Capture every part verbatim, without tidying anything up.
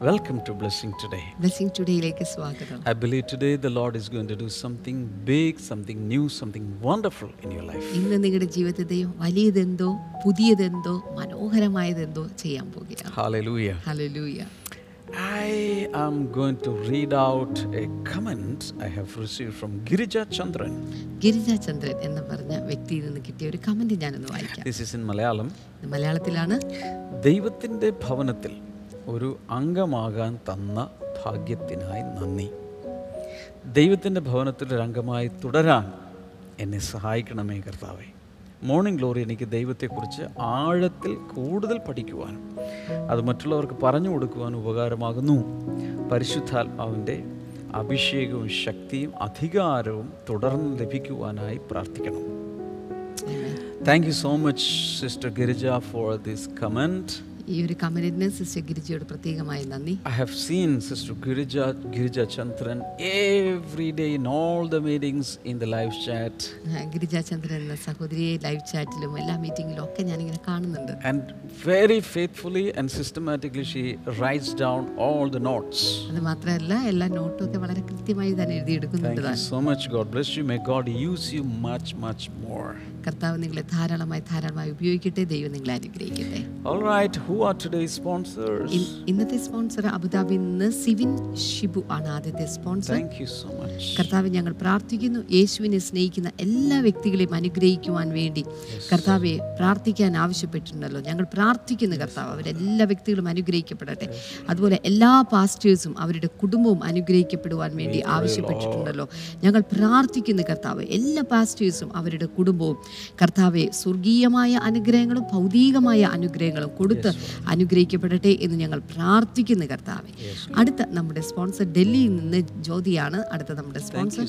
Welcome to Blessing Today. Blessing Today ലേക്ക് സ്വാഗതം. I believe today the Lord is going to do something big, something new, something wonderful in your life. ഇന്ന് നിങ്ങളുടെ ജീവിതത്തിൽ വലിയതെന്തോ പുതിയതെന്തോ മനോഹരമായതെന്തോ ചെയ്യാൻ പോകുകയാണ്. Hallelujah. Hallelujah. I am going to read out a comment I have received from Girija Chandran. Girija Chandran enna parna vyaktiyil ninnu kittiya oru comment njan onnu vaayikka. This is in Malayalam. Malayalathilana. Devathinte bhavanathil oru angamaagan thanna bhaagyathinayi nanni. Devathinte bhavanathil oru angamayi thudaran enne sahayikkaname kartave. Morning glory എനിക്ക് ദൈവത്തെക്കുറിച്ച് ആഴത്തിൽ കൂടുതൽ പഠിക്കുവാനും അത് മറ്റുള്ളവർക്ക് പറഞ്ഞു കൊടുക്കുവാനും ഉപകാരമാകുന്നു. പരിശുദ്ധാത്മാവിൻ്റെ അഭിഷേകവും ശക്തിയും അധികാരവും തുടർന്ന് ലഭിക്കുവാനായി പ്രാർത്ഥിക്കണം. Thank you so much sister Girija for this comment. ഈ ഒരു കമന്റിന് സിസ്റ്റർ ഗിരിജയോട് പ്രത്യേകമായി നന്ദി. I have seen sister Girija Girija Chandran every day in all the meetings in the live chat. Girija Chandran എന്ന സഹോദരിയെ ലൈവ് ചാറ്റിലും എല്ലാ മീറ്റിംഗിലും ഒക്കെ ഞാൻ ഇങ്ങനെ കാണുന്നുണ്ട്. And very faithfully and systematically she writes down all the notes. അത് മാത്രമല്ല എല്ലാ നോട്ടും ഒക്കെ വളരെ കൃത്യമായി തന്നെ എഴുതി എടുക്കുന്നുണ്ട്. Thank you so much. God bless you. May God use you much much more. കർത്താവ് നിങ്ങളെ ധാരാളമായി ധാരാളമായി ഉപയോഗിക്കട്ടെ. ദൈവം നിങ്ങളെ അനുഗ്രഹിക്കട്ടെ. Alright. Who are today's sponsors? In the sponsor Abu Dhabi നിന്ന് Sivin Shibu ആണ് ആദ്യത്തെ sponsor. Thank you so much. കർത്താവേ ഞങ്ങൾ പ്രാർത്ഥിക്കുന്നു യേശുവിനെ സ്നേഹിക്കുന്ന എല്ലാ വ്യക്തികളെയും അനുഗ്രഹിക്കുവാൻ വേണ്ടി. കർത്താവേ പ്രാർത്ഥിക്കാൻ ആവശ്യപ്പെട്ടിട്ടുണ്ടല്ലോ, ഞങ്ങൾ പ്രാർത്ഥിക്കുന്നു കർത്താവ് അവരെല്ലാ വ്യക്തികളും അനുഗ്രഹിക്കപ്പെടട്ടെ. അതുപോലെ എല്ലാ പാസ്റ്റേഴ്സും അവരുടെ കുടുംബവും അനുഗ്രഹിക്കപ്പെടുവാൻ വേണ്ടി ആവശ്യപ്പെട്ടിട്ടുണ്ടല്ലോ, ഞങ്ങൾ പ്രാർത്ഥിക്കുന്നു കർത്താവ് എല്ലാ പാസ്റ്റേഴ്സും അവരുടെ കുടുംബവും കർത്താവെ സ്വർഗീയമായ അനുഗ്രഹങ്ങളും ഭൗതികമായ അനുഗ്രഹങ്ങളും കൊടുത്ത് അനുഗ്രഹിക്കപ്പെടട്ടെ എന്ന് ഞങ്ങൾ പ്രാർത്ഥിക്കുന്നു കർത്താവെ. അടുത്ത നമ്മുടെ സ്പോൺസർ ഡൽഹിയിൽ നിന്ന് ജ്യോതിയാണ്. അടുത്ത നമ്മുടെ സ്പോൺസർ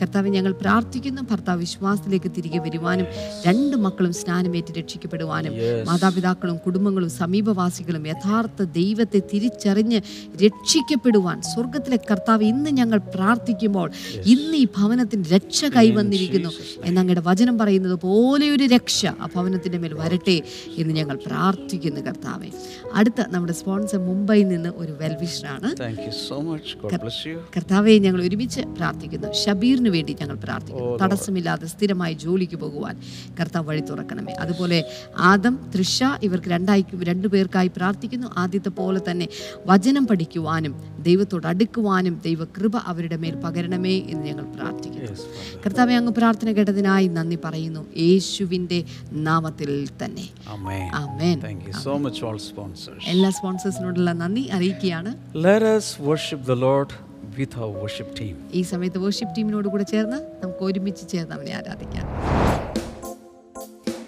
കർത്താവെ ഞങ്ങൾ പ്രാർത്ഥിക്കുന്നു ഭർത്താവ് വിശ്വാസത്തിലേക്ക് തിരികെ വരുവാനും രണ്ട് മക്കളും സ്നാനമേറ്റ് രക്ഷിക്കപ്പെടുവാനും മാതാപിതാക്കളും കുടുംബങ്ങളും സമീപവാസികളും യഥാർത്ഥ ദൈവത്തെ തിരിച്ചറിഞ്ഞ് രക്ഷിക്കപ്പെടുവാൻ സ്വർഗത്തിലെ കർത്താവ് ഇന്ന് ഞങ്ങൾ പ്രാർത്ഥിക്കുമ്പോൾ ഇന്ന് ഈ ഭവനത്തിന് രക്ഷ കൈവന്നിരിക്കുന്നു എന്ന് അങ്ങയുടെ വചനം പറയുന്നത് പോലെ ഒരു രക്ഷ ആ ഭവനത്തിൻ്റെ മേൽ വരട്ടെ എന്ന് ഞങ്ങൾ പ്രാർത്ഥിക്കുന്നു കർത്താവെ. അടുത്ത നമ്മുടെ സ്പോൺസർ മുംബൈയിൽ നിന്ന് ഒരു വെൽവിഷ്ൻ ആണ്. കർത്താവെ ഞങ്ങൾ ഒരുമിച്ച് പ്രാർത്ഥിക്കുന്നു ഷബീറിന് വേണ്ടി ഞങ്ങൾ പ്രാർത്ഥിക്കുന്നു തടസ്സമില്ലാതെ സ്ഥിരമായി ജോലിക്ക് പോകുവാൻ കർത്താവ് വഴി തുറക്കണമേ. അതുപോലെ ആദം തൃഷ ഇവർക്ക് രണ്ടായി രണ്ടു പേർക്കായി പ്രാർത്ഥിക്കുന്നു ആദ്യത്തെ പോലെ തന്നെ വചനം പഠിക്കുവാനും ദൈവത്തോട് അടുക്കുവാനും ദൈവകൃപ അവരുടെ മേൽ പകരണമേ എന്ന് ഞങ്ങൾ പ്രാർത്ഥിക്കുന്നു. കർത്താവെ അങ്ങ് പ്രാർത്ഥന കേട്ടതിനായി നന്ദി പറയുന്നു യേശുവിൻ്റെ നാമത്തിൽ തന്നെ ആമേൻ. Thank you so much all sponsors. എല്ലാ സ്പോൺസേഴ്സിനോടുള്ള നന്ദി അറിയിക്കുകയാണ്. Let us worship the Lord with our worship team. ഈ സമയത്ത് worship ടീമിനോട് കൂടെ ചേർന്ന് നമുക്ക് ഒരുമിച്ച് ചേർന്ന് അവനെ ആരാധിക്കാം.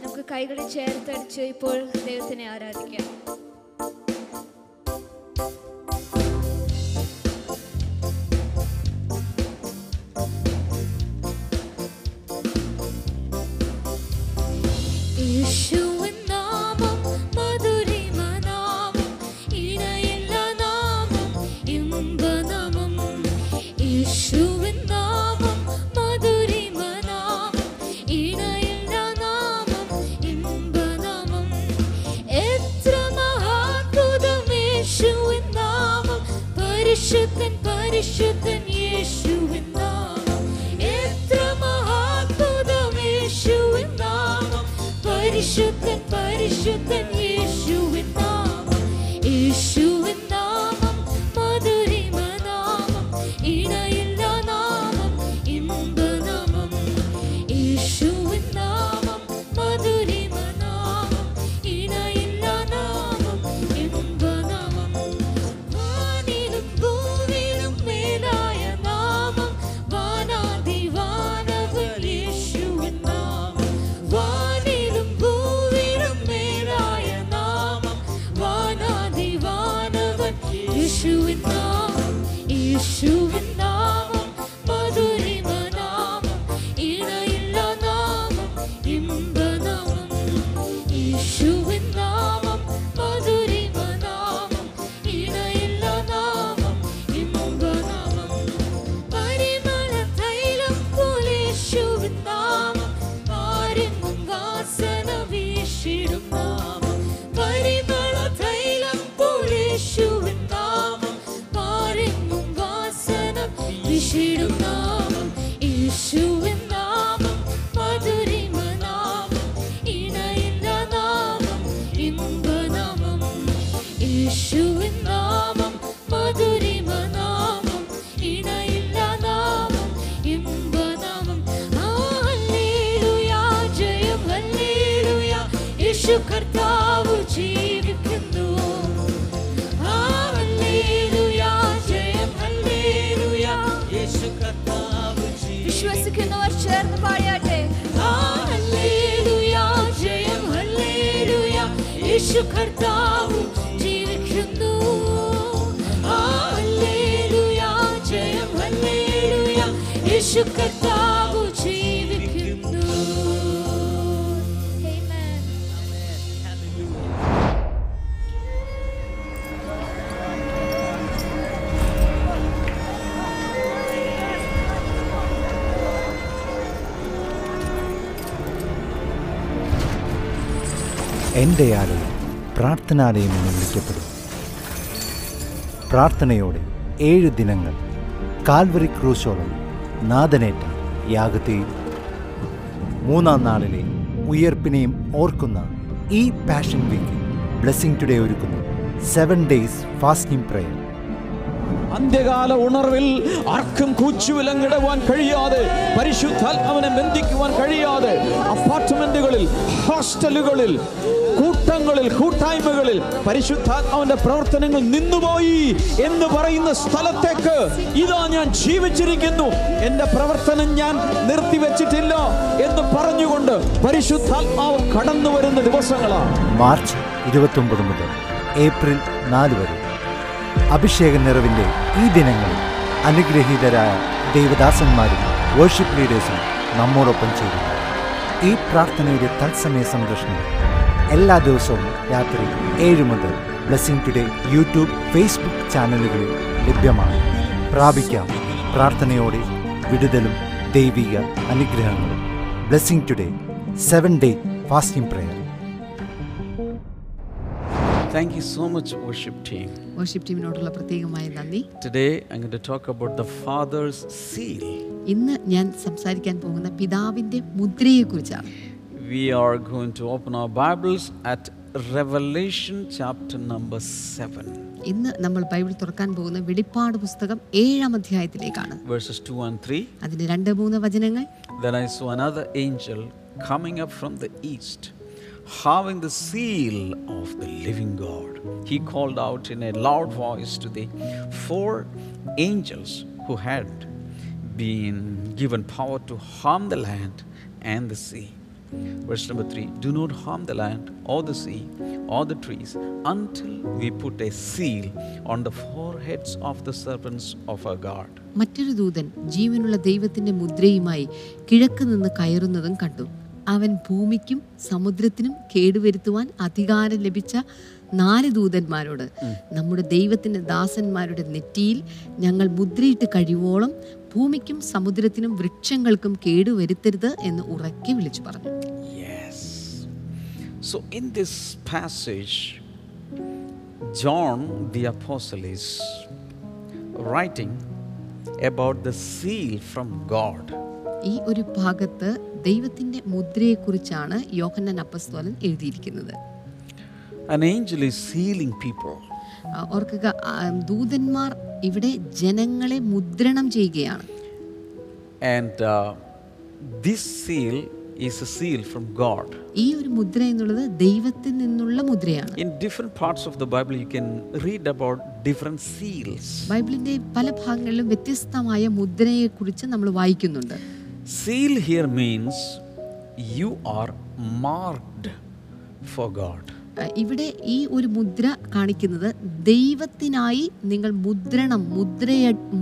നമുക്ക് കൈകളെ ചേർത്തടിച്ച് ഇപ്പോൾ ദൈവത്തിനെ ആരാധിക്കാം. പരിശുദ്ധൻ പരിശുദ്ധൻ യേശുവിൻ നാമം എത്ര മഹാത്ഭുതം യേശുവിൻ നാമം പരിശുദ്ധൻ പരിശുദ്ധൻ യേശുവിൻ നാമം യേശുവിൻ നാമം മധുരിമ നാമം ഇണയില്ല നാമം ഇമ്പ നാമം യേശുവിൻ നാമം മധുരിമ നാമം ഇണയില്ല നാമം ഇമ്പ നാമം പരിമള തൈലം പോലെ യേശുവിൻ കുരിശിടും നാമം യേശുവിൻ നാമം മധുരിമ നാമം ഇണയില്ല നാമം ഇമ്പ നാമം യേശുവിൻ നാമം മധുരിമ നാമം ഇണയില്ല നാമം ഇമ്പ നാമം ഹല്ലേലൂയാ ജയം ഹല്ലേലൂയാ യേശു കർത്താവ് ജീവിക്കുന്നു വിശ്വസിക്കുന്നവർ ചേർന്ന് പാടിയാട്ടെ ഹല്ലേലൂയാ ജയം ഹല്ലേലൂയാ യേശു കർത്താവ് ജീവിക്കുന്നു ഹല്ലേലൂയാ ജയം ഹല്ലേലൂയാ യേശു കർത്താവ് ജീവിക്കുന്നു ആമേൻ ആമേൻ ഹല്ലേലൂയാ എൻ്റെ ആലയം പ്രാർത്ഥനാലയം എന്ന് വിളിക്കപ്പെടും. പ്രാർത്ഥനയോടെ ഏഴ് ദിനങ്ങൾ കാൽവറി ക്രൂശോളം നാദനേറ്റ യാഗത്തെയും മൂന്നാം നാളിലെ ഉയർപ്പിനെയും ഓർക്കുന്ന ഈ പാഷൻ വീക്കിൽ ബ്ലെസ്സിംഗ് ടുഡേ ഒരുക്കുന്നു സെവൻ ഡേയ്സ് ഫാസ്റ്റിംഗ് പ്രയർ. അന്ത്യകാല ഉണർവിൽ ആർക്കും കൂച്ചുവിലങ്ങിടുവാൻ കഴിയാതെ, പരിശുദ്ധാത്മാവിനെ ബന്ധിക്കുവാൻ കഴിയാതെ, അപ്പാർട്ട്മെന്റുകളിൽ, ഹോസ്റ്റലുകളിൽ, കൂട്ടങ്ങളിൽ, കൂട്ടായ്മകളിൽ പരിശുദ്ധാത്മാവിന്റെ പ്രവർത്തനങ്ങൾ നിന്നുപോയി എന്ന് പറയുന്ന സ്ഥലത്തേക്ക് ഇതാ ഞാൻ ജീവിച്ചിരിക്കുന്നു, എന്റെ പ്രവർത്തനം ഞാൻ നിർത്തിവെച്ചിട്ടില്ല എന്ന് പറഞ്ഞുകൊണ്ട് പരിശുദ്ധാത്മാവ് കടന്നു വരുന്ന ദിവസങ്ങളാണ്. മാർച്ച് ഇരുപത്തി ഒമ്പത് മുതൽ ഏപ്രിൽ നാല് വരെ അഭിഷേക നിറവിൻ്റെ ഈ ദിനങ്ങളിൽ അനുഗ്രഹീതരായ ദൈവദാസന്മാരും വർഷിപ്പ് ലീഡേഴ്സും നമ്മോടൊപ്പം ചേരുന്നു. ഈ പ്രാർത്ഥനയുടെ തത്സമയ സംരക്ഷണം എല്ലാ ദിവസവും രാത്രി ഏഴ് മുതൽ ബ്ലെസ്സിംഗ് ടുഡേ യൂട്യൂബ്, ഫേസ്ബുക്ക് ചാനലുകളിൽ ലഭ്യമാണ്. പ്രാപിക്കാം പ്രാർത്ഥനയോടെ വിടുതലും ദൈവിക അനുഗ്രഹങ്ങളും. Blessing today seven day fasting prayer. Thank you so much, worship team. Worship team nodulla prathegamaaya nanni. Today I'm going to talk about the Father's seal. Innu njan samsarikkan poguna Pidavinte mudraye kuricha. We are going to open our Bibles at Revelation chapter number seven. Innu nammal Bible thorkkan poguna Velippadu pusthakam ഏഴാം adhyayathilekkana. Verses two and three. Adine രണ്ട് മൂന്ന് വചനങ്ങൾ. Then I saw another angel coming up from the east, having the seal of the living God. He called out in a loud voice to the four angels who had been given power to harm the land and the sea. Verse number three, do not harm the land or the sea or the trees until we put a seal on the foreheads of the servants of our God. മറ്റൊരു ദൂതൻ ജീവനുള്ള ദൈവത്തിന്റെ മുദ്രയുമായി കിഴക്ക് നിന്ന് കയറുന്നതും കണ്ടു. അവൻ ഭൂമിക്കും സമുദ്രത്തിനും കേടുവരുത്തുവാൻ അധികാരം ലഭിച്ച നാല് ദൂതന്മാരോട്, നമ്മുടെ ദൈവത്തിൻ്റെ ദാസന്മാരുടെ നെറ്റിയിൽ ഞങ്ങൾ മുദ്രയിട്ട് കഴിയുവോളം ഭൂമിക്കും സമുദ്രത്തിനും വൃക്ഷങ്ങൾക്കും കേടുവരുത്തരുത് എന്ന് ഉറക്കെ വിളിച്ചു പറഞ്ഞു. Yes. So in this passage, John the Apostle is writing about the seal from God. ഈ ഒരു ഭാഗത്ത് ദൈവത്തിന്റെ മുദ്രയെക്കുറിച്ചാണ് യോഹന്നാൻ അപ്പോസ്തലൻ എഴുതിയിരിക്കുന്നത്. An angel is sealing people. ഓർക്കുക, ദൂതന്മാർ ഇവിടെ ജനങ്ങളെ മുദ്രണം ചെയ്യുകയാണ്. And uh, this seal is a seal from God. ഈ ഒരു മുദ്ര എന്നുള്ളത് ദൈവത്തിൽ നിന്നുള്ള മുദ്രയാണ്. In different parts of the Bible you can read about different seals. ബൈബിളിന്റെ പല ഭാഗങ്ങളിലും വ്യത്യസ്തമായ മുദ്രയെക്കുറിച്ച് നമ്മൾ വായിക്കുന്നുണ്ട്. Seal here means you are marked for God. ഇവിടെ ഈ ഒരു മുദ്ര കാണിക്കുന്നത് ദൈവത്തിനായി നിങ്ങൾ മുദ്രണം മുദ്ര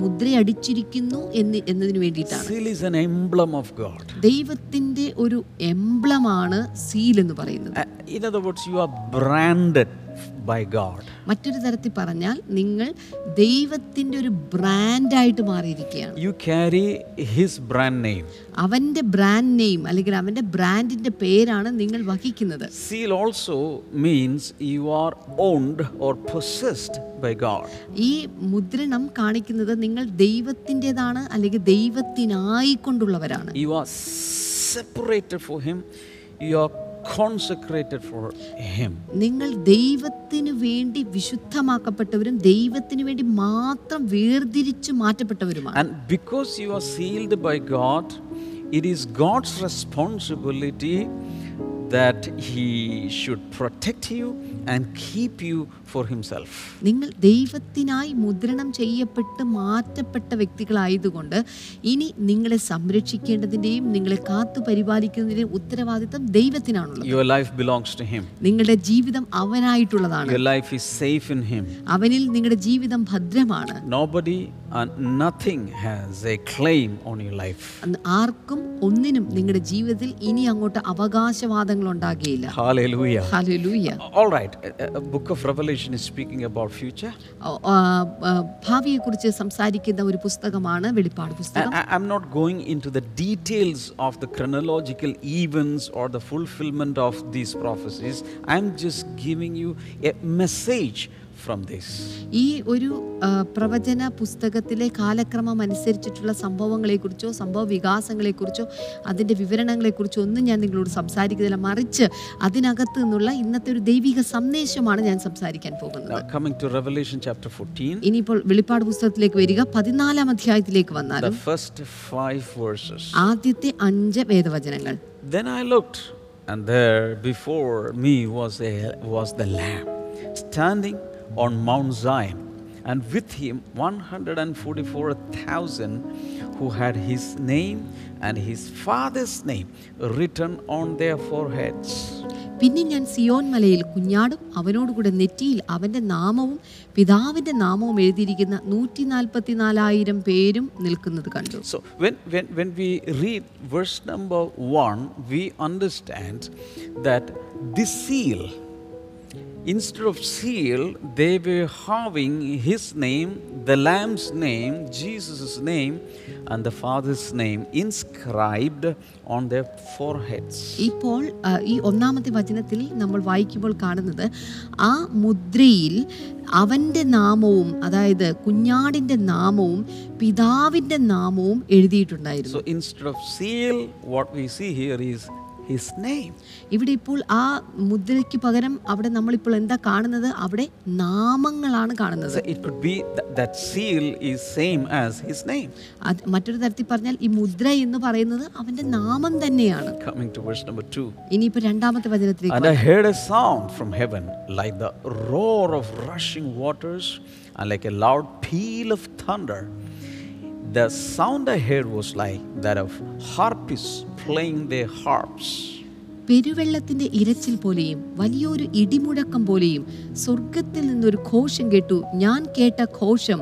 മുദ്രയടിച്ചിരിക്കുന്നു എന്ന് എന്നതിനു വേണ്ടിയിട്ടാണ്. Seal is an emblem of God. ദൈവത്തിന്റെ ഒരു എംബ്ലമാണ് സീൽ എന്ന് പറയുന്നത്. In other words, you are branded by God. മറ്റൊരു തരത്തിൽ പറഞ്ഞാൽ നിങ്ങൾ ദൈവത്തിന്റെ ഒരു ബ്രാൻഡ് ആയിട്ട് മാറിയിരിക്കുകയാണ്. You carry his brand name. അവന്റെ ബ്രാൻഡ് നെയിം അല്ലെങ്കിൽ അവന്റെ ബ്രാൻഡിന്റെ പേരാണ് നിങ്ങൾ വഹിക്കുന്നത്. Seal also means you are owned or possessed by God. ഈ മുദ്രണം കാണിക്കുന്നത് നിങ്ങൾ ദൈവത്തിന്റേതാണ് അല്ലെങ്കിൽ ദൈവത്തിനായി കൊണ്ടുള്ളവരാണ്. You are separated for him. You are consecrated for him. നിങ്ങൾ ദൈവത്തിനു വേണ്ടി വിശുദ്ധമാക്കപ്പെട്ടവരും ദൈവത്തിനു വേണ്ടി മാത്രം വേർതിരിച്ചു മാറ്റപ്പെട്ടവരുമാണ്. And because you are sealed by God, it is God's responsibility that he should protect you and keep you for himself. നിങ്ങൾ ദൈവത്തിനായി മുദ്രണം ചെയ്യപ്പെട്ട് മാറ്റപ്പെട്ട വ്യക്തികളായതുകൊണ്ട് ഇനി നിങ്ങളെ സംരക്ഷിക്കേണ്ടതിന്റെയും നിങ്ങളെ കാത്തുപരിപാലിക്കുന്നതിന്റെയും ഉത്തരവാദിത്തം ദൈവത്തിനാണുള്ളത്. Your life belongs to him. നിങ്ങളുടെ ജീവിതം അവനായിട്ടുള്ളതാണ്. Your life is safe in him. അവനിൽ നിങ്ങളുടെ ജീവിതം ഭദ്രമാണ്. Nobody and nothing has a claim on your life. ആർക്കും ഒന്നിനും നിങ്ങളുടെ ജീവിതത്തിൽ ഇനി അങ്ങോട്ട് അവകാശവാദങ്ങൾ ഉണ്ടാകില്ല. Hallelujah. Hallelujah. All right. A book of Revelation is speaking about future. ഭാവിയെ കുറിച്ച് സംസാരിക്കുന്ന ഒരു പുസ്തകമാണ് വെളിപ്പാട് പുസ്തകം. I'm not going into the details of the chronological events or the fulfillment of these prophecies. I'm just giving you a message from this. ഈ ഒരു പ്രവചന പുസ്തകത്തിലെ കാലക്രമം അനുസരിച്ചിട്ടുള്ള സംഭവങ്ങളെക്കുറിച്ചോ സംഭവ വികാസങ്ങളെക്കുറിച്ചോ അതിൻ്റെ വിവരണങ്ങളെക്കുറിച്ചോ ഒന്നും ഞാൻ നിങ്ങളോട് സംസാരിക്കുന്നില്ല. മറിച്ച് അതിനകത്ത് നിന്നുള്ള ഇന്നത്തെ ഒരു ദൈവിക സന്ദേശമാണ് ഞാൻ സംസാരിക്കാൻ പോകുന്നത്. Coming to Revelation chapter fourteen. ഇനിയിപ്പോൾ വെളിപ്പാട് പുസ്തകത്തിലേക്ക് വരിക. പതിനാലാം അധ്യായത്തിലേക്ക് വന്നാൽ the first five verses. ആദ്യത്തെ അഞ്ച് വേദവചനങ്ങൾ. Then I looked and there before me was a was the Lamb standing on Mount Zion, and with him one hundred forty-four thousand who had his name and his father's name written on their foreheads. പിന്നെ ഞാൻ സിയോൻ മലയിൽ കുഞ്ഞാടും അവനോടുകൂടെ നെറ്റിയിൽ അവൻ്റെ നാമവും പിതാവിൻ്റെ നാമവും എഴുതിയിരിക്കുന്ന നൂറ്റി നാൽപ്പത്തി നാലായിരം പേരും നിൽക്കുന്നത് കണ്ടു. So when when when we read verse number one, we understand that this seal, instead of seal they were having his name, the Lamb's name, Jesus' name and the Father's name inscribed on their foreheads. ഇപ്പോൾ ഈ ഒന്നാമത്തെ വചനത്തിൽ നമ്മൾ വായിക്കുമ്പോൾ കാണുന്നത് ആ മുദ്രയിൽ അവൻ്റെ നാമവും അതായത് കുഞ്ഞാടിൻ്റെ നാമവും പിതാവിൻ്റെ നാമവും എഴുതിയിട്ടുണ്ടായിരുന്നു. So instead of seal what we see here is his name. ഇവിടെ ഇപ്പോൾ ആ മുദ്രയ്ക്ക് പകരം അവിടെ നമ്മൾ ഇപ്പോൾ എന്താ കാണുന്നത്? അവിടെ നാമങ്ങളാണ് കാണുന്നത്. It could be that seal is same as his name. മറ്റൊരു തരത്തിൽ പറഞ്ഞാൽ ഈ മുദ്ര എന്ന് പറയുന്നത് അവന്റെ നാമം തന്നെയാണ്. Coming to verse number two. ഇനി ഇപ്പോൾ രണ്ടാമത്തെ വചനത്തിലേക്ക്. And I heard a sound from heaven like the roar of rushing waters and like a loud peal of thunder. The sound I heard was like that of harpists playing their harps. പെരുവെള്ളത്തിന്റെ ഇരച്ചിൽ പോലെയും വലിയൊരു ഇടിമുഴക്കം പോലെയും സ്വർഗ്ഗത്തിൽ നിന്നൊരു ഘോഷം കേട്ടു. ഞാൻ കേട്ട ഘോഷം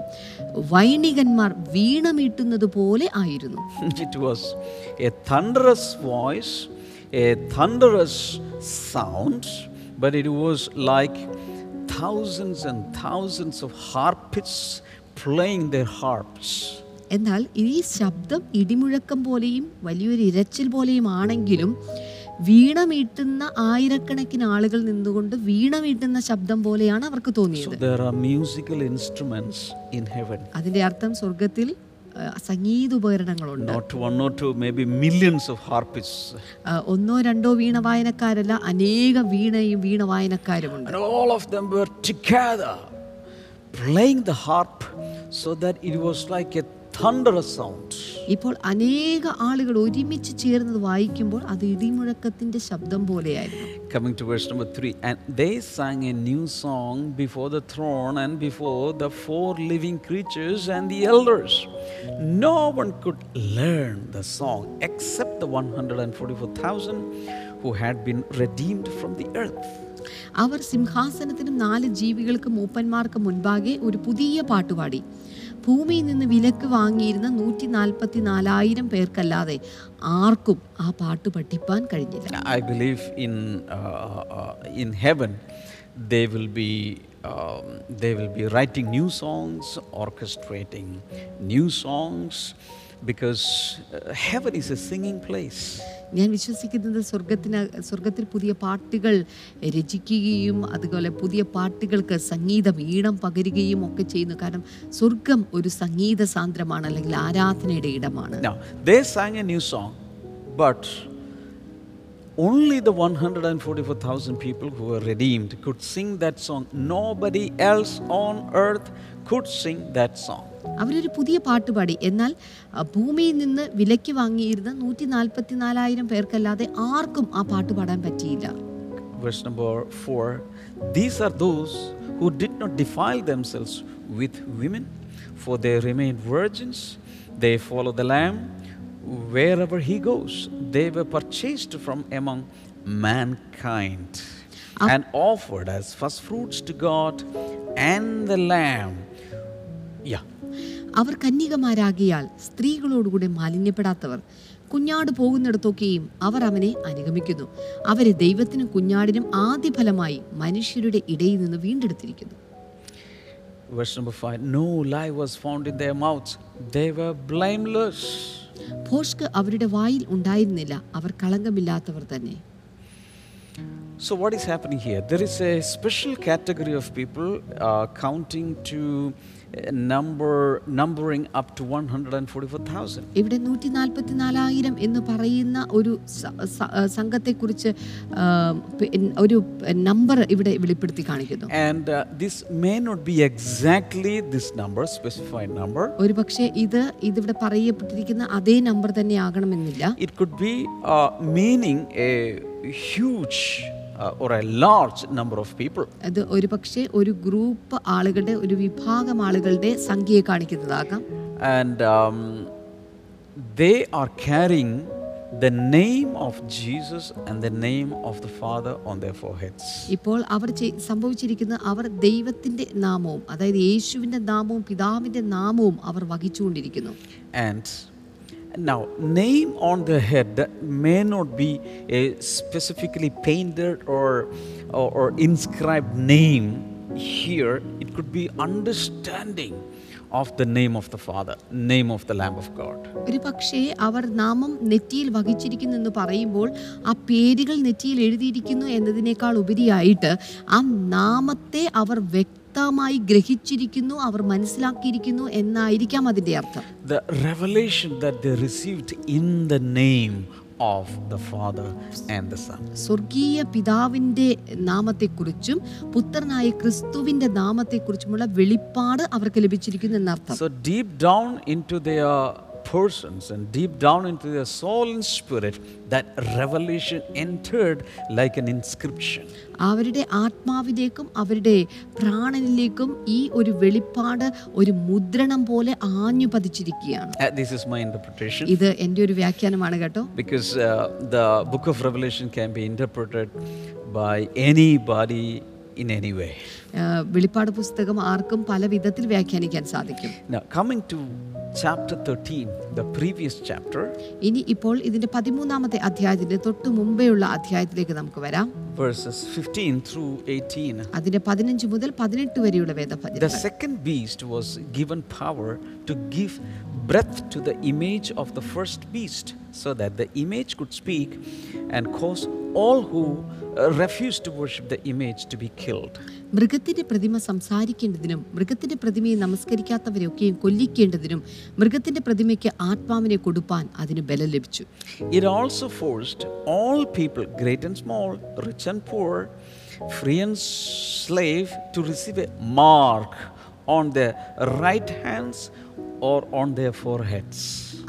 വൈണികന്മാർ വീണമീട്ടുന്നത് പോലെ ആയിരുന്നു. It was a thunderous voice, a thunderous sound, but it was like thousands and thousands of harpists playing their harps. എന്നാൽ ഈ ശബ്ദം ഇടിമുഴക്കം പോലെയും വലിയൊരു ഇരച്ചിൽ പോലെയും ആണെങ്കിലും വീണമീട്ടുന്ന ആയിരക്കണക്കിന് ആളുകൾ നിന്നുകൊണ്ട് വീണമീട്ടുന്ന ശബ്ദം പോലെയാണ് അവർക്ക് തോന്നിയത്. അതിന്റെ അർത്ഥം സ്വർഗത്തിൽ സംഗീത ഉപകരണങ്ങളുണ്ട്. ഒന്നോ രണ്ടോ വീണ വായനക്കാരല്ല, അനേകം വീണയും വീണ വായനക്കാരുമുണ്ട്. Playing the harp so that it was like a thunderous sound. ഇപ്പോൾ അനേക ആളുകൾ ഒരുമിച്ച് ചേർന്നത് വായിക്കുമ്പോൾ അത് ഇടിമുഴക്കത്തിന്റെ ശബ്ദം പോലെയായിരുന്നു. Coming to verse number three, and they sang a new song before the throne and before the four living creatures and the elders. No one could learn the song except the one hundred forty-four thousand who had been redeemed from the earth. അവർ സിംഹാസനത്തിനും നാല് ജീവികൾക്കും മൂപ്പന്മാർക്ക് മുൻപാകെ ഒരു പുതിയ പാട്ടുപാടി. ഭൂമിയിൽ നിന്ന് വിലക്ക് വാങ്ങിയിരുന്ന നൂറ്റി നാൽപ്പത്തി നാലായിരം പേർക്കല്ലാതെ ആർക്കും ആ പാട്ട് പഠിപ്പാൻ കഴിഞ്ഞില്ല. I believe in uh, in heaven they will be um, they will be writing new songs, orchestrating new songs, because uh, heaven is a singing place. ഞാൻ വിശ്വസിക്കുന്നത് സ്വർഗത്തിന് സ്വർഗത്തിൽ പുതിയ പാട്ടുകൾ രചിക്കുകയും അതുപോലെ പുതിയ പാട്ടുകൾക്ക് സംഗീതം ഈണം പകരുകയും ഒക്കെ ചെയ്യുന്നു. കാരണം സ്വർഗം ഒരു സംഗീത സാന്ദ്രമാണ്, അല്ലെങ്കിൽ ആരാധനയുടെ ഇടമാണ്. Now they sang a new song, but only the one hundred forty-four thousand people who were redeemed could sing that song. Nobody else on earth could sing that song. അവരൊരു പുതിയ പാട്ട് പാടി. എന്നാൽ ഭൂമിയിൽ നിന്ന് വിലയ്ക്ക് വാങ്ങിയിരുന്ന നൂറ്റി നാൽപ്പത്തി നാലായിരം പേർക്കല്ലാതെ ആർക്കും ആ പാട്ട് പാടാൻ പറ്റിയില്ല. Verse number four. These are those who did not defile themselves with women, for they remained virgins. They follow the Lamb wherever he goes. They were purchased from among mankind and offered as first fruits to God and the Lamb. Yeah. അവർ കന്യകമാരാകിയാൽ സ്ത്രീകളോടുകൂടെ മാലിന്യപ്പെടാത്തവർ, കുഞ്ഞാട് പോകുന്നിടത്തൊക്കെയും അവർ അവനെ അനുഗമിക്കുന്നു. അവരെ ദൈവത്തിനും കുഞ്ഞാടിനും ആദ്യ ഫലമായി മനുഷ്യരുടെ ഇടയിൽ നിന്ന് വീണ്ടെടുത്തിരിക്കുന്നു. Verse number five. No lie was found in their mouths. They were blameless. ഭോഷ്ക് അവരുടെ വായിൽ ഉണ്ടായിരുന്നില്ല, അവർ കളങ്കമില്ലാത്തവർ തന്നെ. So what is happening here? There is a special category of people uh, counting to number numbering up to one hundred forty-four thousand. ഇവിടെ നൂറ്റി നാൽപ്പത്തി നാലായിരം എന്ന് പറയുന്ന ഒരു സംഘത്തെക്കുറിച്ച് ഒരു നമ്പർ ഇവിടെ വെളിപ്പെടുത്തി കാണിക്കുന്നു. And uh, this may not be exactly this number, specified number. ഒരുപക്ഷേ ഇത് ഇതിവിടെ പറയപ്പെട്ടിരിക്കുന്ന അതേ നമ്പർ തന്നെ ആകണമെന്നില്ല. It could be uh, meaning a huge Uh, or a large number of people. അത് ഒരുപക്ഷേ ഒരു ഗ്രൂപ്പ് ആളുകളുടെ ഒരു വിഭാഗം ആളുകളുടെ സംഖ്യയെ കാണിക്കുന്നതാകാം. And um, they are carrying the name of Jesus and the name of the Father on their foreheads. ഇപ്പോൾ അവർ സംഭവിച്ചിരിക്കുന്ന അവർ ദൈവത്തിന്റെ നാമവും, അതായത് യേശുവിന്റെ നാമവും പിതാവിന്റെ നാമവും അവർ വഹിച്ചുകൊണ്ടിരിക്കുന്നു. And now name on the head may not be a specifically painted or or, or inscribed name. Here it could be understanding of the name of the Father, name of the Lamb of God. ഒരുപക്ഷേ അവർ നാമം നെറ്റിയിൽ വഹിച്ചിരിക്കുന്നു എന്ന് പറയുമ്പോൾ ആ പേരുകൾ നെറ്റിയിൽ എഴുതിയിരിക്കുന്നു എന്നതിനേക്കാൾ ഉപരിയായിട്ട് ആ നാമത്തെ അവർ വ്യക്തമായി ഗ്രഹിച്ചിരിക്കുന്നു, അവർ മനസ്സിലാക്കിയിരിക്കുന്നു എന്നായിരിക്കാം അതിന്റെ അർത്ഥം. The revelation that they received in the name of the Father and the Son. സ്വർഗീയ പിതാവിന്റെ നാമത്തെക്കുറിച്ചും പുത്രനായ ക്രിസ്തുവിന്റെ നാമത്തെക്കുറിച്ചുമുള്ള വെളിപ്പാട് അവർക്ക് ലഭിച്ചിരിക്കുന്നു എന്നർത്ഥം. So deep down into their persons and deep down into their soul and spirit, that revelation entered like an inscription. അവരുടെ ആത്മാവിലേക്കും അവരുടെ പ്രാണനിലേക്കും ഈ ഒരു വെളിപ്പാട് ഒരു മുദ്രണം പോലെ ആഞ്ഞു പതിച്ചിരിക്കുകയാണ്. This is my interpretation. ഇത് എൻ്റെ ഒരു വ്യാഖ്യാനമാണ് കേട്ടോ. Because uh, the book of Revelation can be interpreted by anybody in any way. വെളിപ്പാട് പുസ്തകം ആർക്കും പല വിധത്തിൽ വ്യാഖ്യാനിക്കാൻ സാധിക്കും. Now coming to chapter thirteen, the previous chapter, ഇനി ഇപ്പോൾ ഇതിന്റെ പതിമൂന്നാമത്തെ അധ്യായത്തിന്റെ തൊട്ട് മുമ്പേയുള്ള അധ്യായത്തിലേക്ക് നമുക്ക് വരാം. Verses fifteen through eighteen. അതിന്റെ പതിനഞ്ച് മുതൽ പതിനെട്ട് വരെയുള്ള വേദഭാഗം. The second beast was given power to give breath to the image of the first beast, so that the image could speak and cause all who refused to worship the image to be killed. മൃഗത്തിന്റെ പ്രതിമ സംസാരിക്കേണ്ടതിനും മൃഗത്തിന്റെ പ്രതിമയെ നമസ്കരിക്കാത്തവരെയൊക്കെയും കൊല്ലിക്കേണ്ടതിനും മൃഗത്തിന്റെ പ്രതിമയ്ക്ക് ആത്മാവിനെ കൊടുപ്പാൻ അതിന് ബലം ലഭിച്ചു. It also forced all people, great and small, rich and poor, free and slave, to receive a mark on their right hands or on their foreheads.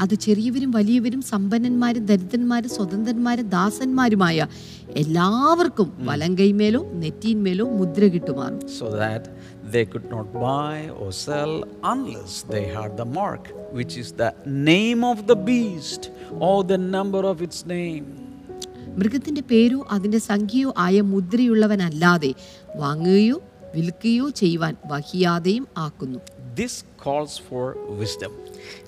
അത് ചെറിയവരും വലിയവരും സമ്പന്നന്മാരും ദരിദ്രന്മാരും സ്വതന്ത്രന്മാരും ദാസന്മാരുമായ എല്ലാവർക്കും വലങ്കൈമേലോ നെറ്റിയിന്മേലോ മുദ്ര കിട്ടുമാറും. So that they could not buy or sell unless they had the mark, which is the name of the beast or the number of its name. മൃഗത്തിന്റെ പേരോ അതിന്റെ സംഖ്യയോ ആയ മുദ്രയുള്ളവനല്ലാതെ വാങ്ങുകയോ വിൽക്കുകയോ ചെയ്യുവാൻ വഹിയാതെയും ആക്കുന്നു. This calls for wisdom.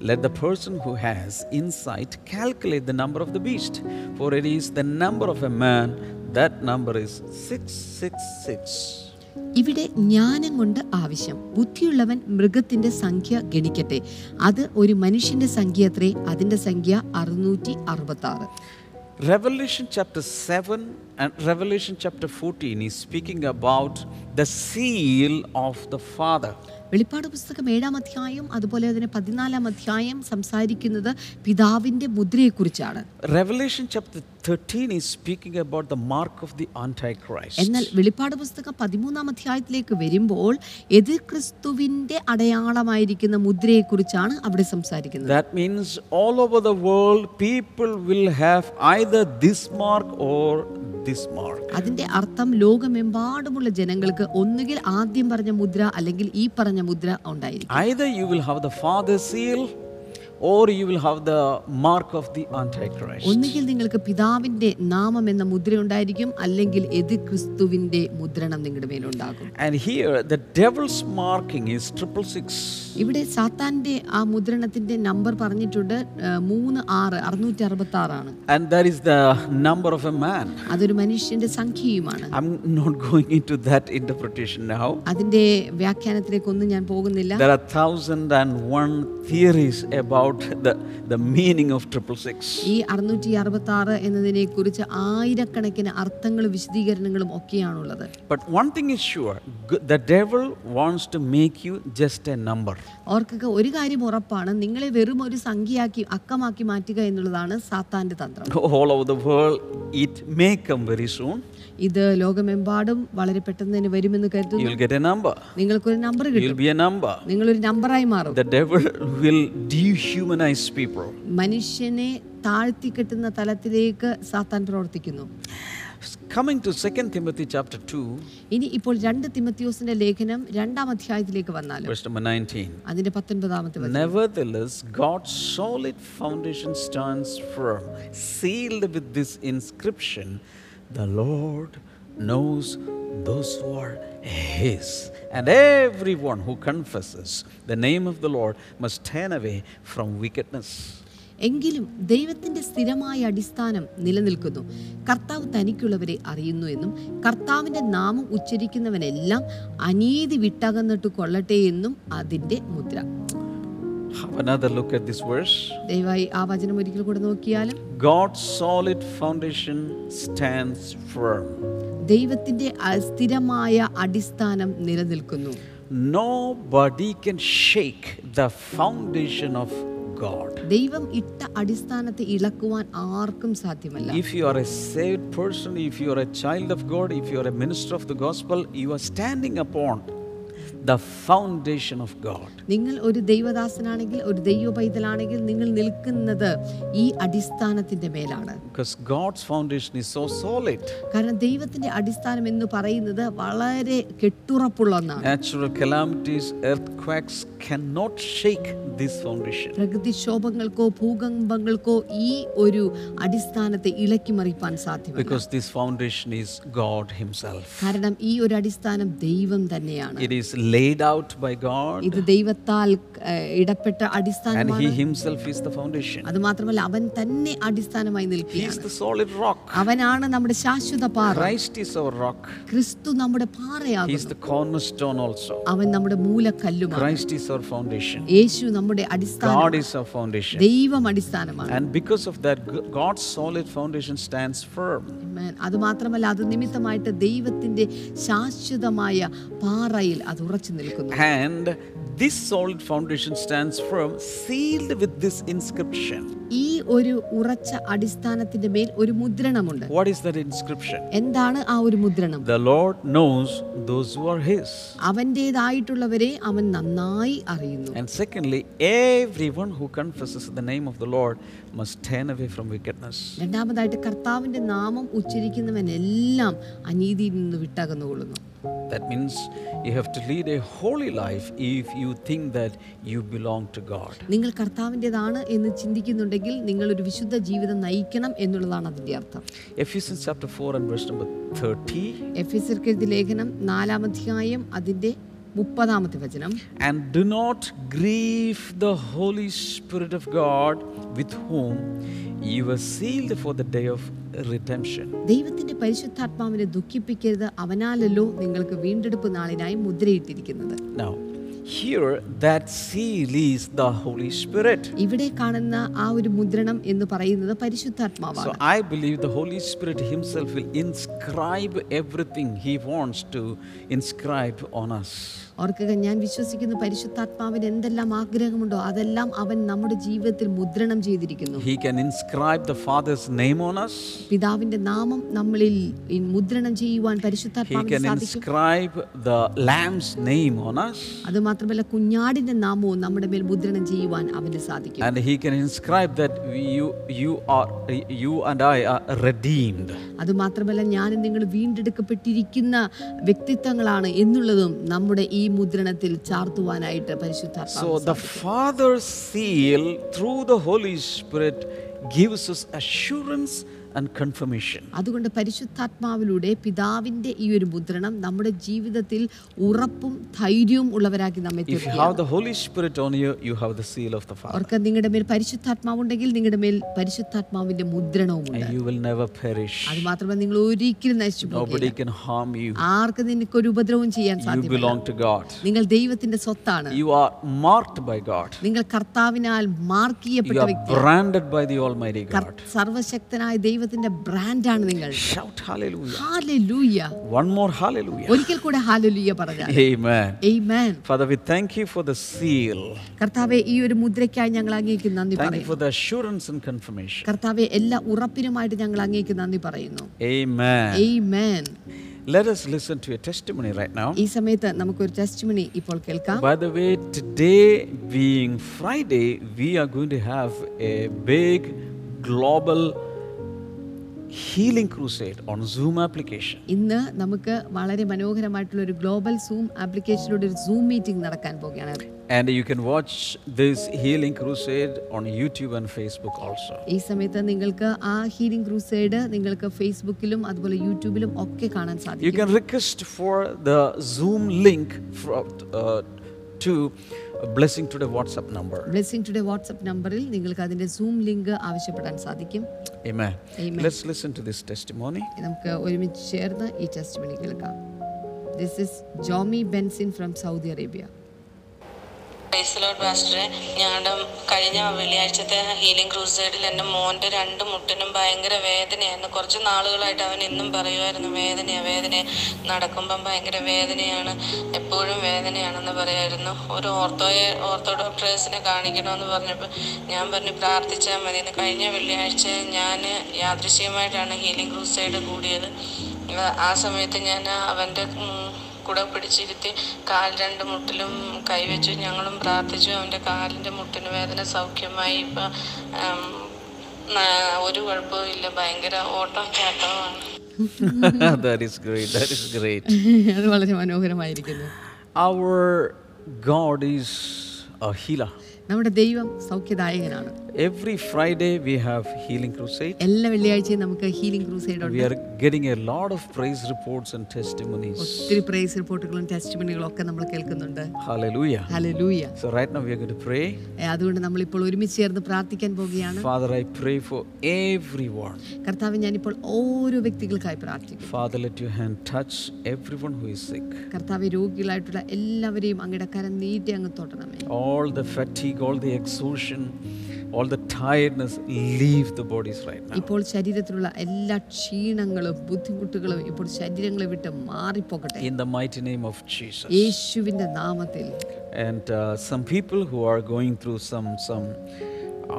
Let the person who has insight calculate the number of the beast, for it is the number of a man. That number is six six six. ഇവിടെ ജ്ഞാനം കൊണ്ട് ആവശ്യം. ബുദ്ധിയുള്ളവൻ മൃഗത്തിൻ്റെ സംഖ്യ ഗണിക്കട്ടെ, അത് ഒരു മനുഷ്യൻ്റെ സംഖ്യ അത്രേ, അതിൻ്റെ സംഖ്യ അറുന്നൂറ്റി അറുപത്തി ആറ്. Revelation chapter seven and Revelation chapter fourteen is speaking about the seal of the Father. വെളിപ്പാട് പുസ്തകം ഏഴാം അധ്യായം അതുപോലെ അതിന് പതിനാലാം അധ്യായം സംസാരിക്കുന്നത് പിതാവിന്റെ മുദ്രയെക്കുറിച്ചാണ്. Revelation chapter thirteen is speaking about the mark of the Antichrist. എന്നാൽ വെളിപ്പാട് പുസ്തകം പതിമൂന്നാം അധ്യായത്തിലേക്ക് വരുമ്പോൾ എതിർക്രിസ്തുവിന്റെ അടയാളമായിരിക്കുന്ന മുദ്രയെക്കുറിച്ചാണ് അവിടെ സംസാരിക്കുന്നത്. That means all over the world people will have either this mark or this mark. അതിന്റെ അർത്ഥം ലോകമെമ്പാടുമുള്ള ജനങ്ങൾക്ക് ഒന്നുകിൽ ആദ്യം പറഞ്ഞ മുദ്ര അല്ലെങ്കിൽ ഈ പറഞ്ഞ മുദ്ര ഉണ്ടായിരിക്കും. Either you will have the Father's seal or you will have the mark of the Antichrist. ഒന്നുകിൽ നിങ്ങൾക്ക് പിതാവിന്റെ നാമം എന്ന മുദ്ര ഉണ്ടായിരിക്കും, അല്ലെങ്കിൽ എതിർക്രിസ്തുവിന്റെ മുദ്രണം നിങ്ങളുടെ മേൽ ഉണ്ടാകും. And here the devil's marking is six six six. ഇവിടെ സാത്താന്റെ ആ മുദ്രണത്തിന്റെ നമ്പർ പറഞ്ഞിട്ടുണ്ട് മൂന്ന് ആറ് അറുന്നൂറ്റി അറുപത്തി ആറ് ആണ്. And that is the number of a man. അതൊരു മനുഷ്യന്റെ സംഖ്യയുമാണ്. I'm not going into that interpretation now. അതിന്റെ വ്യാഖ്യാനത്തിലേക്കൊന്നും ഞാൻ പോകുന്നില്ല. There are one thousand and one theories about the the meaning of six six six. ഈ അറുന്നൂറ്റി അറുപത്തി ആറ് എന്നതിനെക്കുറിച്ച് ആയിരക്കണക്കിന് അർത്ഥങ്ങളും വിശദീകരണങ്ങളും ഒക്കെയാണുള്ളത്. But one thing is sure, the devil wants to make you just a number. ഓർക്കുക, ഒരു കാര്യം ഉറപ്പാണ്, നിങ്ങളെ വെറും ഒരു സംഖ്യയാക്കി അക്കമാക്കി മാറ്റുക എന്നുള്ളതാണ് സാത്താന്റെ തന്ത്രം. All over the world it may come very soon. ഇത് ലോകമെമ്പാടും വളരെ പെട്ടെന്ന് തന്നെ വരുമെന്ന് കരുതുന്നു. You will get a number. നിങ്ങൾക്കൊരു നമ്പർ കിട്ടും. You will be a number. നിങ്ങൾ ഒരു നമ്പറായി മാറും. The devil will dehumanize people. മനുഷ്യനെ താഴ്ത്തി കെട്ടുന്ന തലത്തിലേക്ക് സാത്താൻ പ്രവർത്തിക്കുന്നു. Coming to second Timothy chapter two. ഇനി ഇപ്പോൾ രണ്ട് തിമോത്തിയോസിന്റെ ലേഖനം രണ്ടാം അധ്യായത്തിലേക്ക് വന്നാലോ. verse number nineteen. അതിന്റെ പത്തൊൻപതാമത്തെ വചനം. Nevertheless God's solid foundation stands firm, sealed with this inscription, the Lord knows those who are his, and everyone who confesses the name of the Lord must turn away from wickedness. എങ്കിലും ദൈവത്തിൻ്റെ സ്ഥിരമായ അടിസ്ഥാനം നിലനിൽക്കുന്നു, കർത്താവ് തനിക്കുള്ളവരെ അറിയുന്നു എന്നും കർത്താവിൻ്റെ നാമം ഉച്ചരിക്കുന്നവനെല്ലാം അനീതി വിട്ടകന്നിട്ട് കൊള്ളട്ടെ എന്നും അതിൻ്റെ മുദ്ര. Have another look at this verse. ദൈവമായി ആ വചനം ഒരിക്കൽ കൂടി നോക്കിയാലും God's solid foundation stands firm. ദൈവത്തിന്റെ സ്ഥിരമായ അടിസ്ഥാനം നിലനിൽക്കുന്നു. Nobody can shake the foundation of God. ദൈവം ഇട്ട അടിസ്ഥാനത്തെ ഇളക്കുവാൻ ആർക്കും സാധ്യമല്ല. If you are a saved person, if you are a child of God, if you are a minister of the gospel, you are standing upon the foundation of God. നിങ്ങൾ ഒരു ദൈവദാസനാണെങ്കിൽ, ഒരു ദൈവപൈതലാണെങ്കിൽ, നിങ്ങൾ നിൽക്കുന്നത് ഈ അടിസ്ഥാനത്തിന്റെ മേലാണ്. Because God's foundation is so solid. കാരണം ദൈവത്തിന്റെ അടിസ്ഥാനം എന്ന് പറയുന്നത് വളരെ കെട്ടുറപ്പുള്ള ഒന്നാണ്. Natural calamities, earthquakes cannot shake this foundation. പ്രകൃതിക്ഷോഭങ്ങൾക്കോ ഭൂകമ്പങ്ങൾക്കോ ഈ ഒരു അടിസ്ഥാനത്തെ ഇളക്കിമറിപ്പാൻ സാധ്യമല്ല. Because this foundation is God himself. കാരണം ഈ ഒരു അടിസ്ഥാനം ദൈവം തന്നെയാണ്. It is laid out by God. ഇത് ദൈവത്താൽ ഇടപ്പെട്ട അടിസ്ഥാനമാണ്. And he himself is the foundation. അത് മാത്രമല്ല അവൻ തന്നെ അടിസ്ഥാനമായി നിൽക്കുകയാണ്. He is the solid rock. അവനാണ് നമ്മുടെ ശാശ്വത പാറ. Christ is our rock. ക്രിസ്തു നമ്മുടെ പാറയാകുന്നു. He is the cornerstone also. അവൻ നമ്മുടെ മൂലക്കല്ലുമാണ്. Christ is our foundation. യേശു നമ്മുടെ അടിസ്ഥാനമാണ്. God is our foundation. ദൈവം അടിസ്ഥാനമാണ്. And because of that God's solid foundation stands firm. Amen. അത് മാത്രമല്ല അത് നിമിത്തമായിട്ട് ദൈവത്തിന്റെ ശാശ്വതമായ പാറയിൽ അത് ഉറച്ചു നിൽക്കുന്നു. And this solid foundation stands firm, sealed with this inscription. ഈ ഒരു ഉറച്ച അടിസ്ഥാനത്തിന്റെ മേൽ ഒരു മുദ്രണമുണ്ട്. What is that inscription? എന്താണ് ആ ഒരു മുദ്രണം? The Lord knows those who are his. അവന്റേതായിട്ടുള്ളവരെ അവൻ നന്നായി അറിയുന്നു. And secondly, everyone who confesses the name of the Lord must turn away from wickedness. രണ്ടാമതായിട്ട് കർത്താവിന്റെ നാമം ഉച്ചരിക്കുന്നവനെല്ലാം അനീതിയിൽ നിന്ന് വിട്ടകന്നുകൊള്ളുന്നു. That means you have to lead a holy life if you think that you belong to God. നിങ്ങൾ കർത്താവിന്റേതാണ് എന്ന് ചിന്തിക്കുന്നുണ്ടെങ്കിൽ നിങ്ങൾ ഒരു വിശുദ്ധ ജീവിതം നയിക്കണം എന്നുള്ളതാണ് അതിന്റെ അർത്ഥം. Ephesians chapter four and verse number thirty. എഫെസ്യർക്കെഴുതിയ ലേഖനം നാലാം അധ്യായം അതിന്റെ മുപ്പതാമത്തെ വചനം. And do not grieve the Holy Spirit of God, with whom you were sealed for the day of redemption. ദൈവത്തിന്റെ പരിശുദ്ധാത്മാവിനെ ദുഃഖിപ്പിക്കരുത്, അവനാലല്ലോ നിങ്ങൾക്ക് വീണ്ടെടുപ്പ് നാളിനായി മുദ്രയിട്ടിരിക്കുന്നത്. Now here that seal is the Holy Spirit. ഇവിടെ കാണുന്ന ആ ഒരു മുദ്രണം എന്ന് പറയുന്നത് പരിശുദ്ധാത്മാവാണ്. So I believe the Holy Spirit himself will inscribe everything he wants to inscribe on us. ഓർക്കുക, ഞാൻ വിശ്വസിക്കുന്ന പരിശുദ്ധാത്മാവിന് എന്തെല്ലാം ആഗ്രഹമുണ്ടോ അതെല്ലാം അവൻ നമ്മുടെ ജീവിതത്തിൽ മുദ്രണം ചെയ്തിരിക്കുന്നു. He can inscribe the Father's name on us. പിതാവിന്റെ നാമം നമ്മളിൽ മുദ്രണം ചെയ്യുവാൻ പരിശുദ്ധാത്മാവിന് സാധിക്കും. He can inscribe the Lamb's name on us. അതുമാത്രമല്ല കുഞ്ഞാടിന്റെ നാമവും നമ്മുടെ മേൽ മുദ്രണം ചെയ്യുവാൻ അവന് സാധിക്കും. And he can inscribe that you you are you and I are redeemed. അതുമാത്രമല്ല ഞാനും നിങ്ങൾ വീണ്ടെടുക്കപ്പെട്ടിരിക്കുന്ന വ്യക്തിത്വങ്ങളാണ് എന്നുള്ളതും നമ്മുടെ ഈ മുദ്രണത്തിൽ ചാർത്തുവാനായിട്ട് പരിശുദ്ധാത്മാവ്. So the Father's seal through the Holy Spirit gives us assurance and confirmation. അതുകൊണ്ട് പരിശുദ്ധാത്മാവിലൂടെ പിതാവിന്റെ ഈ ഒരു മുദ്രണം നമ്മുടെ ജീവിതത്തിൽ ഉറപ്പും ധൈര്യവും ഉള്ളവരാക്കി നമ്മെ തീർക്കും. If you have the Holy Spirit on you, you have the seal of the Father. ഓർക്കുക, നിങ്ങളുടെ മേൽ പരിശുദ്ധാത്മാവ് ഉണ്ടെങ്കിൽ നിങ്ങളുടെ മേൽ പരിശുദ്ധാത്മാവിന്റെ മുദ്രണവുമുണ്ട്. And you will never perish. അത് മാത്രമല്ല, നിങ്ങൾ ഒരിക്കലും നശിച്ചു പോകില്ല. Nobody can harm you. ആർക്കും നിങ്ങൾക്ക് ഒരു ഉപദ്രവവും ചെയ്യാൻ സാധ്യമല്ല. You belong to God. നിങ്ങൾ ദൈവത്തിന്റെ സ്വത്താണ്. You are marked by God. നിങ്ങൾ കർത്താവിനാൽ മാർക്ക് ചെയ്യപ്പെട്ട വ്യക്തിയാണ്. You are branded by the Almighty God. സർവശക്തനായ ദൈവം ത്തിന്റെ ബ്രാൻഡാണ് നിങ്ങൾ. Shout hallelujah, hallelujah, one more hallelujah, ഒരിക്കൽ കൂടി ഹല്ലേലൂയ പറയുക. Amen, amen. Father, we thank you for the seal. കർത്താവേ, ഈ ഒരു മുദ്രയ്ക്കായി ഞങ്ങൾ അങ്ങേയ്ക്ക് നന്ദി പറയുന്നു. Thank you for the assurance and confirmation. കർത്താവേ, എല്ലാ ഉറപ്പിനുമായിട്ട് ഞങ്ങൾ അങ്ങേയ്ക്ക് നന്ദി പറയുന്നു. ആമേൻ, ആമേൻ. Let us listen to a testimony right now. ഈ സമയത്ത് നമുക്ക് ഒരു ടെസ്റ്റിമണി ഇപ്പോൾ കേൾക്കാം. By the way, today being Friday, we are going to have a big global healing crusade on Zoom application. ഇന്ന് നമുക്ക് വളരെ മനോഹരമായിട്ടുള്ള ഒരു ഗ്ലോബൽ സൂം ആപ്ലിക്കേഷനിലൂടെ ഒരു സൂം മീറ്റിംഗ് നടക്കാൻ പോകുകയാണ്. And you can watch this healing crusade on YouTube and Facebook also. ഈ സമയത്ത് നിങ്ങൾക്ക് ആ healing crusade നിങ്ങൾക്ക് ഫേസ്ബുക്കിലും അതുപോലെ യൂട്യൂബിലും ഒക്കെ കാണാൻ സാധിക്കും. You can request for the Zoom link for uh, to Blessing today WhatsApp number. Blessing today WhatsApp number-il ningalku adinte Zoom link avashyappedan sadhikkum. Amen. Amen. Let's listen to this testimony. Namukku orumichu cherna ee testimony kelka. This is Jomy Bensin from Saudi Arabia. േസിലോട്ട് പാസ്റ്ററെ, ഞങ്ങളുടെ കഴിഞ്ഞ വെള്ളിയാഴ്ചത്തെ healing ക്രൂസൈഡിൽ എൻ്റെ മോൻ്റെ രണ്ട് മുട്ടിനും ഭയങ്കര വേദനയായിരുന്നു. കുറച്ച് നാളുകളായിട്ട് അവൻ ഇന്നും പറയുമായിരുന്നു വേദനയാണ് വേദനയാണ്, നടക്കുമ്പം ഭയങ്കര വേദനയാണ്, എപ്പോഴും വേദനയാണെന്ന് പറയായിരുന്നു. ഒരു ഓർത്തോയെ ഓർത്തോ ഡോക്ടേഴ്സിനെ കാണിക്കണമെന്ന് പറഞ്ഞപ്പോൾ ഞാൻ പറഞ്ഞു പ്രാർത്ഥിച്ചാൽ മതി. കഴിഞ്ഞ വെള്ളിയാഴ്ച ഞാൻ യാദൃശ്ചികമായിട്ടാണ് ഹീലിംഗ് ക്രൂസൈഡ് കൂടിയത്. ആ സമയത്ത് ഞാൻ അവൻ്റെ കൂടെ പിടിച്ചിരുത്തി കാൽ രണ്ട് മുട്ടിലും കൈവച്ചു. ഞങ്ങളും പ്രാർത്ഥിച്ചു. അവൻ്റെ കാലിൻ്റെ മുട്ടിന് വേദന സൗഖ്യമായി. ഇപ്പം ഒരു കുഴപ്പവും ഇല്ല. ഭയങ്കര ഓട്ടവും ചാട്ടവുമാണ്. അത് വളരെ മനോഹരമായിരിക്കുന്നു. Our God is a healer. നമ്മുടെ ദൈവം സൗഖ്യദായകനാണ്. Every Friday we have healing crusade. എല്ലാ വെള്ളിയാഴ്ചയും നമുക്ക് healing crusade ഉണ്ട്. We are getting a lot of praise reports and testimonies. ഒത്തിരി praise reportകളും testimoniകളും ഒക്കെ നമ്മൾ കേൾക്കുന്നുണ്ട്. Hallelujah. Hallelujah. So right now we are going to pray. അതുകൊണ്ട് നമ്മൾ ഇപ്പോൾ ഒരുമിച്ച് ചേർന്ന് പ്രാർത്ഥിക്കാൻ പോകുകയാണ്. Father, I pray for everyone. കർത്താവേ, ഞാൻ ഇപ്പോൾ ഓരോ വ്യക്തികൾക്കായി പ്രാർത്ഥിക്കുന്നു. Father, let your hand touch everyone who is sick. കർത്താവേ, രോഗികളായിട്ടുള്ള എല്ലാവരെയും അങ്ങയുടെ കരം നീട്ടി അങ്ങ് തൊടണമേ. All the fatigue, all the exhaustion, all the tiredness, leave the bodies right now. ഇപ്പോൾ ശരീരത്തിലുള്ള എല്ലാ ക്ഷീണങ്ങളും ബുദ്ധിമുട്ടുകളും ഇപ്പോൾ ശരീരങ്ങളെ വിട്ട് മാറി പോകട്ടെ. In the mighty name of Jesus. യേശുവിന്റെ നാമത്തിൽ. And uh, some people who are going through some some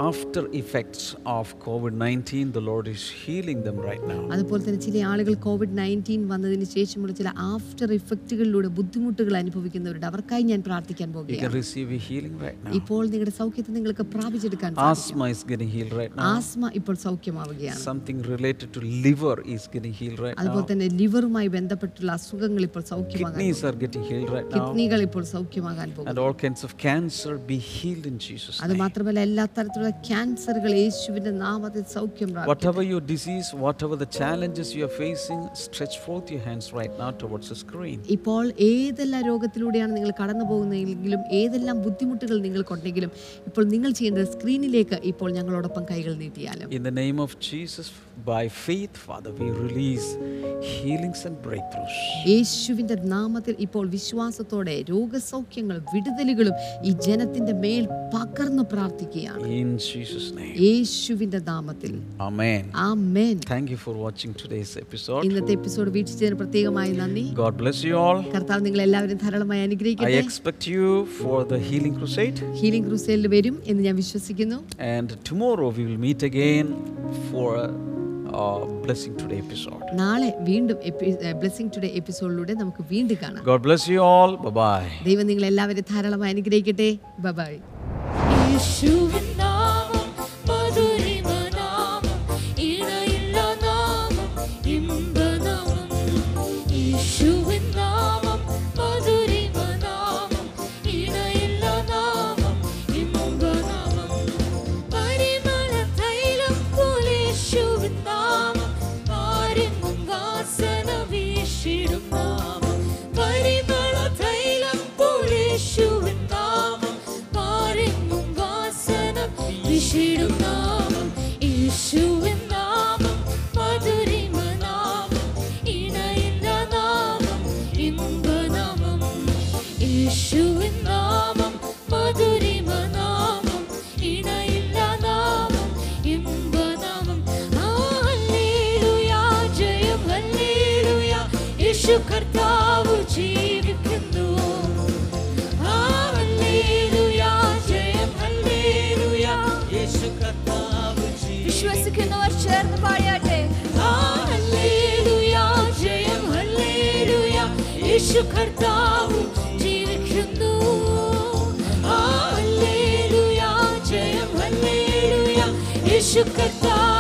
after effects of covid nineteen, the Lord is healing them right now. അതുപോലെ തന്നെ ചില ആളുകൾ covid nineteen വന്നതിന് ശേഷമുള്ള ചില ആഫ്റ്റർ ഇഫക്റ്റുകളിലൂടെ ബുദ്ധിമുട്ടുകൾ അനുഭവിക്കുന്നവരുണ്ട്. അവർക്കായി ഞാൻ പ്രാർത്ഥിക്കാൻ പോകുകയാണ്. You can receive a healing right now. ഇപ്പോൾ നിങ്ങളുടെ സൗഖ്യത്തെ നിങ്ങൾക്ക് പ്രാപിച്ചെടുക്കാൻ സാധിക്കും. Asthma is getting healed right now. Asthma ഇപ്പോൾ സൗഖ്യമാവുകയാണ്. Something related to liver is getting healed right now. അതുപോലെ തന്നെ ലിവറുമായി ബന്ധപ്പെട്ടുള്ള അസുഖങ്ങൾ ഇപ്പോൾ സൗഖ്യമാകാൻ പോകുന്നു. Kidneys are getting healed right now. കിഡ്നികൾ ഇപ്പോൾ സൗഖ്യമാകാൻ പോകുന്നു. And all kinds of cancer be healed in Jesus name. അതുമാത്രമല്ല എല്ലാ തരത്തിലുള്ള രോഗത്തിലുള്ള ക്യാൻസറുകൾ യേശുവിന്റെ നാമത്തിൽ സൗഖ്യം പ്രാപിക്കട്ടെ. Whatever your disease, whatever the challenges you are facing, stretch forth your hands right now towards the screen. ഇപ്പോൾ ഏതെല്ലാം രോഗത്തിലൂടെയാണ് നിങ്ങൾ കടന്നുപോകുന്നതെങ്കിലും ഏതെല്ലാം ബുദ്ധിമുട്ടുകൾ നിങ്ങൾക്കുണ്ടെങ്കിലും ഇപ്പോൾ നിങ്ങൾ ചെയ്യേണ്ടത് സ്ക്രീനിലേക്ക് ഇപ്പോൾ ഞങ്ങളോടൊപ്പം കൈകൾ നീട്ടിയാലും. In the name of Jesus, by faith, Father, we release healings and breakthroughs. യേശുവിന്റെ നാമത്തിൽ ഇപ്പോൾ വിശ്വാസത്തോടെ രോഗസൗഖ്യങ്ങളും വിടുതലുകളും ഈ ജനത്തിന്റെ മേൽ പകർന്നു പ്രാർത്ഥിക്കുകയാണ്. In Jesus name. യേശുവിന്റെ നാമത്തിൽ. Amen. Amen. Thank you for watching today's episode. ഇന്നത്തെ എപ്പിസോഡ് വീക്ഷിച്ചതിന് പ്രത്യേകമായി നന്ദി. God bless you all. കർത്താവ് നിങ്ങളെ എല്ലാവരെയും ധാരാളമായി അനുഗ്രഹിക്കട്ടെ. I expect you for the healing crusade. Healing crusade ൽ വരും എന്ന് ഞാൻ വിശ്വസിക്കുന്നു. And tomorrow we will meet again for Uh, blessing today episode. നാളെ വീണ്ടും blessing today എപ്പിസോഡിലൂടെ നമുക്ക് വീണ്ടും കാണാം. God bless you all. Bye bye. ദൈവം നിങ്ങളെ എല്ലാവരെയും ധാരാളമായി അനുഗ്രഹിക്കട്ടെ. Bye bye. യേശുവിൻ നാമം മധുരിമ നാമം ഇടയില്ല നാമം ഇമ്പ നാമം യേശുവിൻ നാമം മധുരിമ നാമം ഇടയില്ല നാമം ഇമ്പ നാമം പരിമള തൈലം പോലെ യേശുവിൻ കർത്താവ് ജീവിക്കുന്നു. ഹല്ലേലൂയാ ജയം ഹല്ലേലൂയാ യേശു കർത്താവ് ജീവിക്കുന്നു. വിശ്വസിക്കുന്നവർ ചേർന്ന് പാടിയാട്ടെ. ഹല്ലേലൂയാ ജയം ഹല്ലേലൂയാ യേശു കർത്താവ് ജീവിക്കുന്നു. ഹല്ലേലൂയാ ജയം ഹല്ലേലൂയാ യേശു കർത്താവ്